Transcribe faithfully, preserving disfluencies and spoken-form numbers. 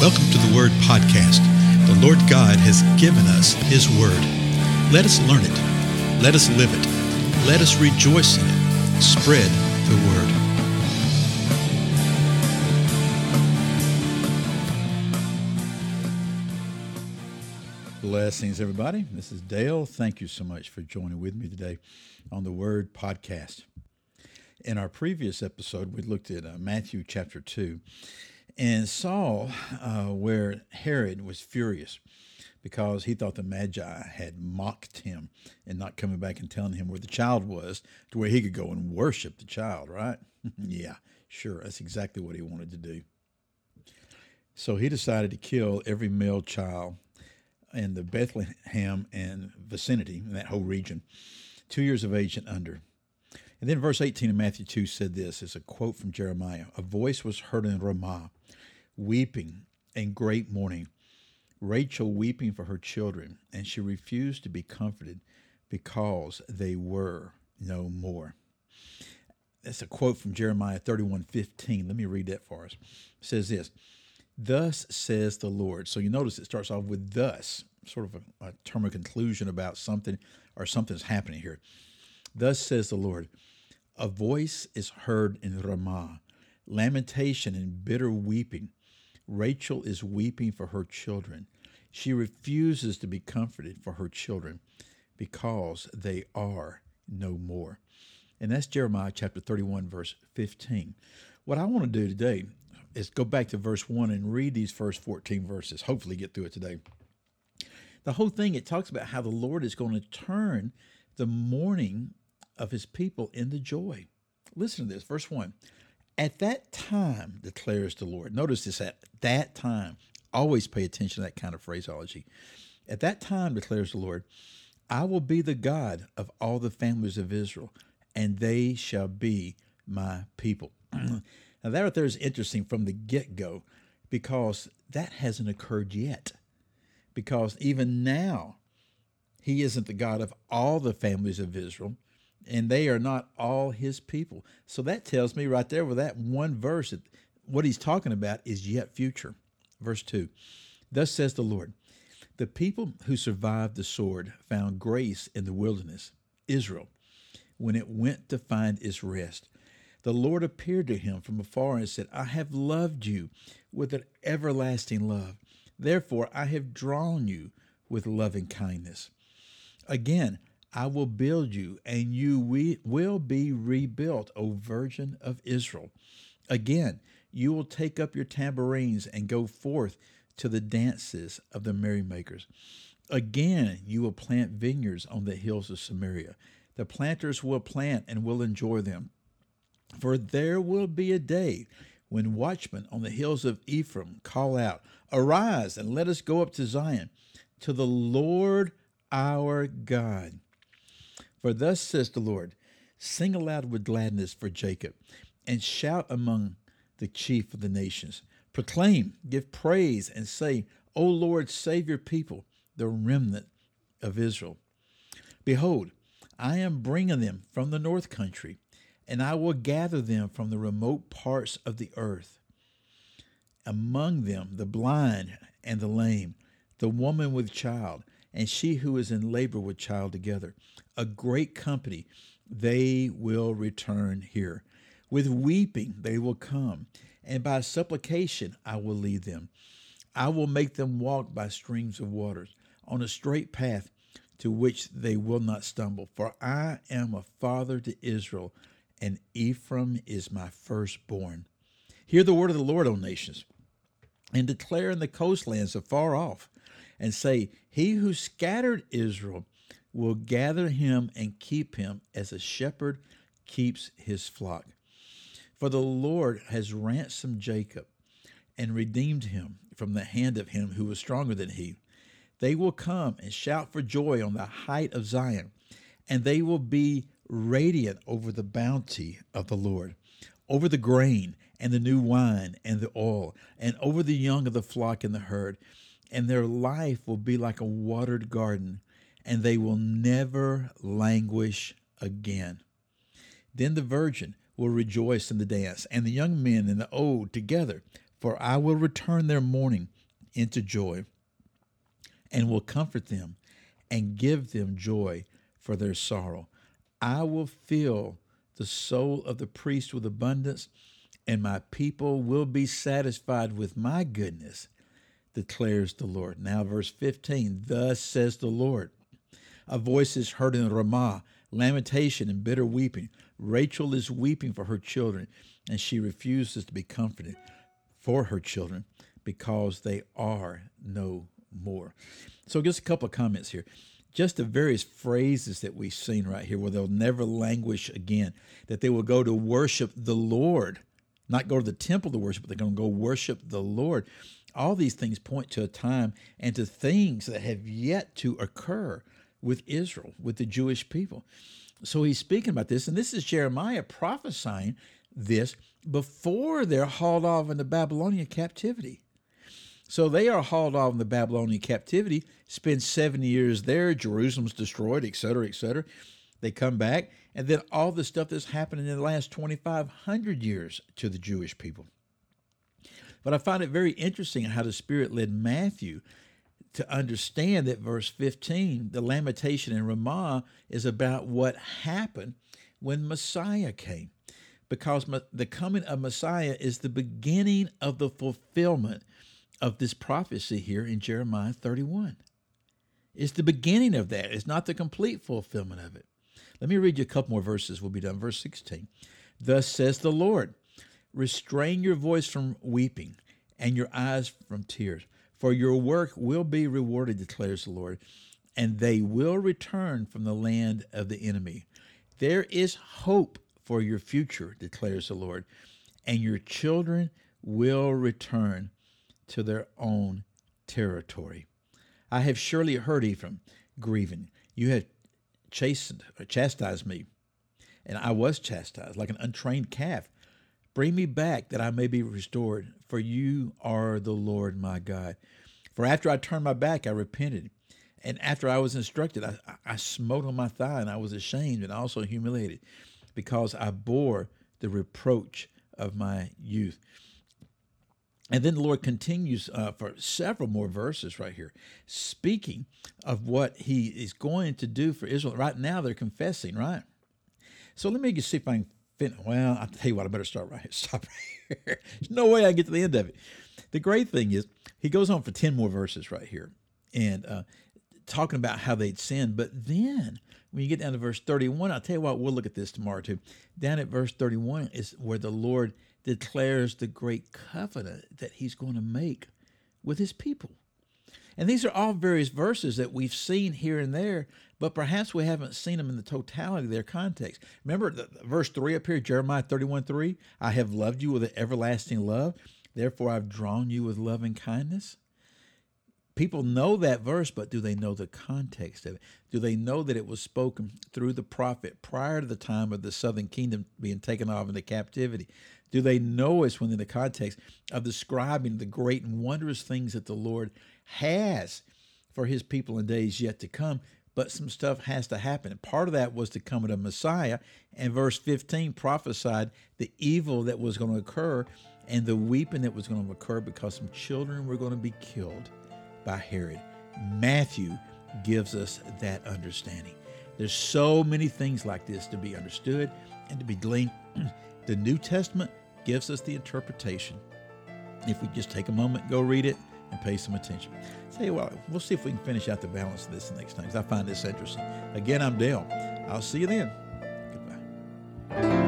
Welcome to the Word Podcast. The Lord God has given us His Word. Let us learn it. Let us live it. Let us rejoice in it. Spread the Word. Blessings, everybody. This is Dale. Thank you so much for joining with me today on the Word Podcast. In our previous episode, we looked at uh, Matthew chapter two and saw uh, where Herod was furious because he thought the Magi had mocked him and not coming back and telling him where the child was to where he could go and worship the child, right? Yeah, sure. That's exactly what he wanted to do. So he decided to kill every male child in the Bethlehem and vicinity, in that whole region, two years of age and under. And then verse eighteen of Matthew two said this, it's a quote from Jeremiah. A voice was heard in Ramah, weeping and great mourning, Rachel weeping for her children, and she refused to be comforted because they were no more. That's a quote from Jeremiah thirty-one fifteen. Let me read that for us. It says this, thus says the Lord. So you notice it starts off with thus, sort of a, a term of conclusion about something or something's happening here. Thus says the Lord, a voice is heard in Ramah, lamentation and bitter weeping. Rachel is weeping for her children. She refuses to be comforted for her children because they are no more. And that's Jeremiah chapter thirty-one, verse fifteen. What I want to do today is go back to verse one and read these first fourteen verses, hopefully get through it today. The whole thing, it talks about how the Lord is going to turn the mourning of his people into joy. Listen to this, verse one. At that time, declares the Lord. Notice this, at that time. Always pay attention to that kind of phraseology. At that time, declares the Lord, I will be the God of all the families of Israel, and they shall be my people. Now that right there is interesting from the get-go, because that hasn't occurred yet. Because even now, he isn't the God of all the families of Israel, and they are not all his people. So that tells me right there with that one verse, that what he's talking about is yet future. Verse two, thus says the Lord, the people who survived the sword found grace in the wilderness, Israel, when it went to find its rest. The Lord appeared to him from afar and said, I have loved you with an everlasting love. Therefore, I have drawn you with loving kindness. Again, I will build you, and you we will be rebuilt, O Virgin of Israel. Again, you will take up your tambourines and go forth to the dances of the merrymakers. Again, you will plant vineyards on the hills of Samaria. The planters will plant and will enjoy them. For there will be a day when watchmen on the hills of Ephraim call out, Arise, and let us go up to Zion, to the Lord our God. For thus says the Lord, sing aloud with gladness for Jacob, and shout among the chief of the nations. Proclaim, give praise, and say, O Lord, save your people, the remnant of Israel. Behold, I am bringing them from the north country, and I will gather them from the remote parts of the earth. Among them the blind and the lame, the woman with child, and she who is in labor with child together, a great company, they will return here. With weeping they will come, and by supplication I will lead them. I will make them walk by streams of waters, on a straight path to which they will not stumble. For I am a father to Israel, and Ephraim is my firstborn. Hear the word of the Lord, O nations, and declare in the coastlands afar off, and say, He who scattered Israel will gather him and keep him as a shepherd keeps his flock. For the Lord has ransomed Jacob and redeemed him from the hand of him who was stronger than he. They will come and shout for joy on the height of Zion, and they will be radiant over the bounty of the Lord, over the grain and the new wine and the oil, and over the young of the flock and the herd. And their life will be like a watered garden, and they will never languish again. Then the virgin will rejoice in the dance, and the young men and the old together, for I will return their mourning into joy, and will comfort them and give them joy for their sorrow. I will fill the soul of the priest with abundance, and my people will be satisfied with my goodness, declares the Lord. Now, verse fifteen, thus says the Lord, a voice is heard in Ramah, lamentation and bitter weeping. Rachel is weeping for her children, and she refuses to be comforted for her children because they are no more. So just a couple of comments here. Just the various phrases that we've seen right here, where they'll never languish again, that they will go to worship the Lord, not go to the temple to worship, but they're going to go worship the Lord. All these things point to a time and to things that have yet to occur with Israel, with the Jewish people. So he's speaking about this, and this is Jeremiah prophesying this before they're hauled off into Babylonian captivity. So they are hauled off in the Babylonian captivity, spend seventy years there, Jerusalem's destroyed, et cetera, et cetera. They come back, and then all the stuff that's happening in the last twenty-five hundred years to the Jewish people. But I find it very interesting how the Spirit led Matthew to understand that verse fifteen, the lamentation in Ramah, is about what happened when Messiah came, because the coming of Messiah is the beginning of the fulfillment of this prophecy here in Jeremiah thirty-one. It's the beginning of that. It's not the complete fulfillment of it. Let me read you a couple more verses. We'll be done. Verse sixteen. Thus says the Lord, restrain your voice from weeping and your eyes from tears, for your work will be rewarded, declares the Lord, and they will return from the land of the enemy. There is hope for your future, declares the Lord, and your children will return to their own territory. I have surely heard Ephraim grieving. You have chastened or chastised me, and I was chastised like an untrained calf. Bring me back that I may be restored, for you are the Lord my God. For after I turned my back, I repented, and after I was instructed, I, I smote on my thigh, and I was ashamed and also humiliated, because I bore the reproach of my youth. And then the Lord continues uh, for several more verses right here, speaking of what he is going to do for Israel. Right now, they're confessing, right? So let me just see if I can finish. Well, I'll tell you what, I better start right here. Stop right here. There's no way I get to the end of it. The great thing is he goes on for ten more verses right here and uh, talking about how they'd sinned. But then when you get down to verse thirty-one, I'll tell you what, we'll look at this tomorrow too. Down at verse thirty-one is where the Lord declares the great covenant that he's going to make with his people. And these are all various verses that we've seen here and there, but perhaps we haven't seen them in the totality of their context. Remember the, the verse three up here, Jeremiah thirty-one three, I have loved you with an everlasting love, therefore I've drawn you with loving kindness. People know that verse, but do they know the context of it? Do they know that it was spoken through the prophet prior to the time of the southern kingdom being taken off into captivity? Do they know it's within the context of describing the great and wondrous things that the Lord has for his people in days yet to come? But some stuff has to happen. And part of that was the coming of Messiah. And verse fifteen prophesied the evil that was going to occur and the weeping that was going to occur because some children were going to be killed by Herod. Matthew gives us that understanding. There's so many things like this to be understood and to be gleaned. The New Testament gives us the interpretation. If we just take a moment, go read it, and pay some attention. Tell you what, we'll see if we can finish out the balance of this next time, because I find this interesting. Again, I'm Dale. I'll see you then. Goodbye.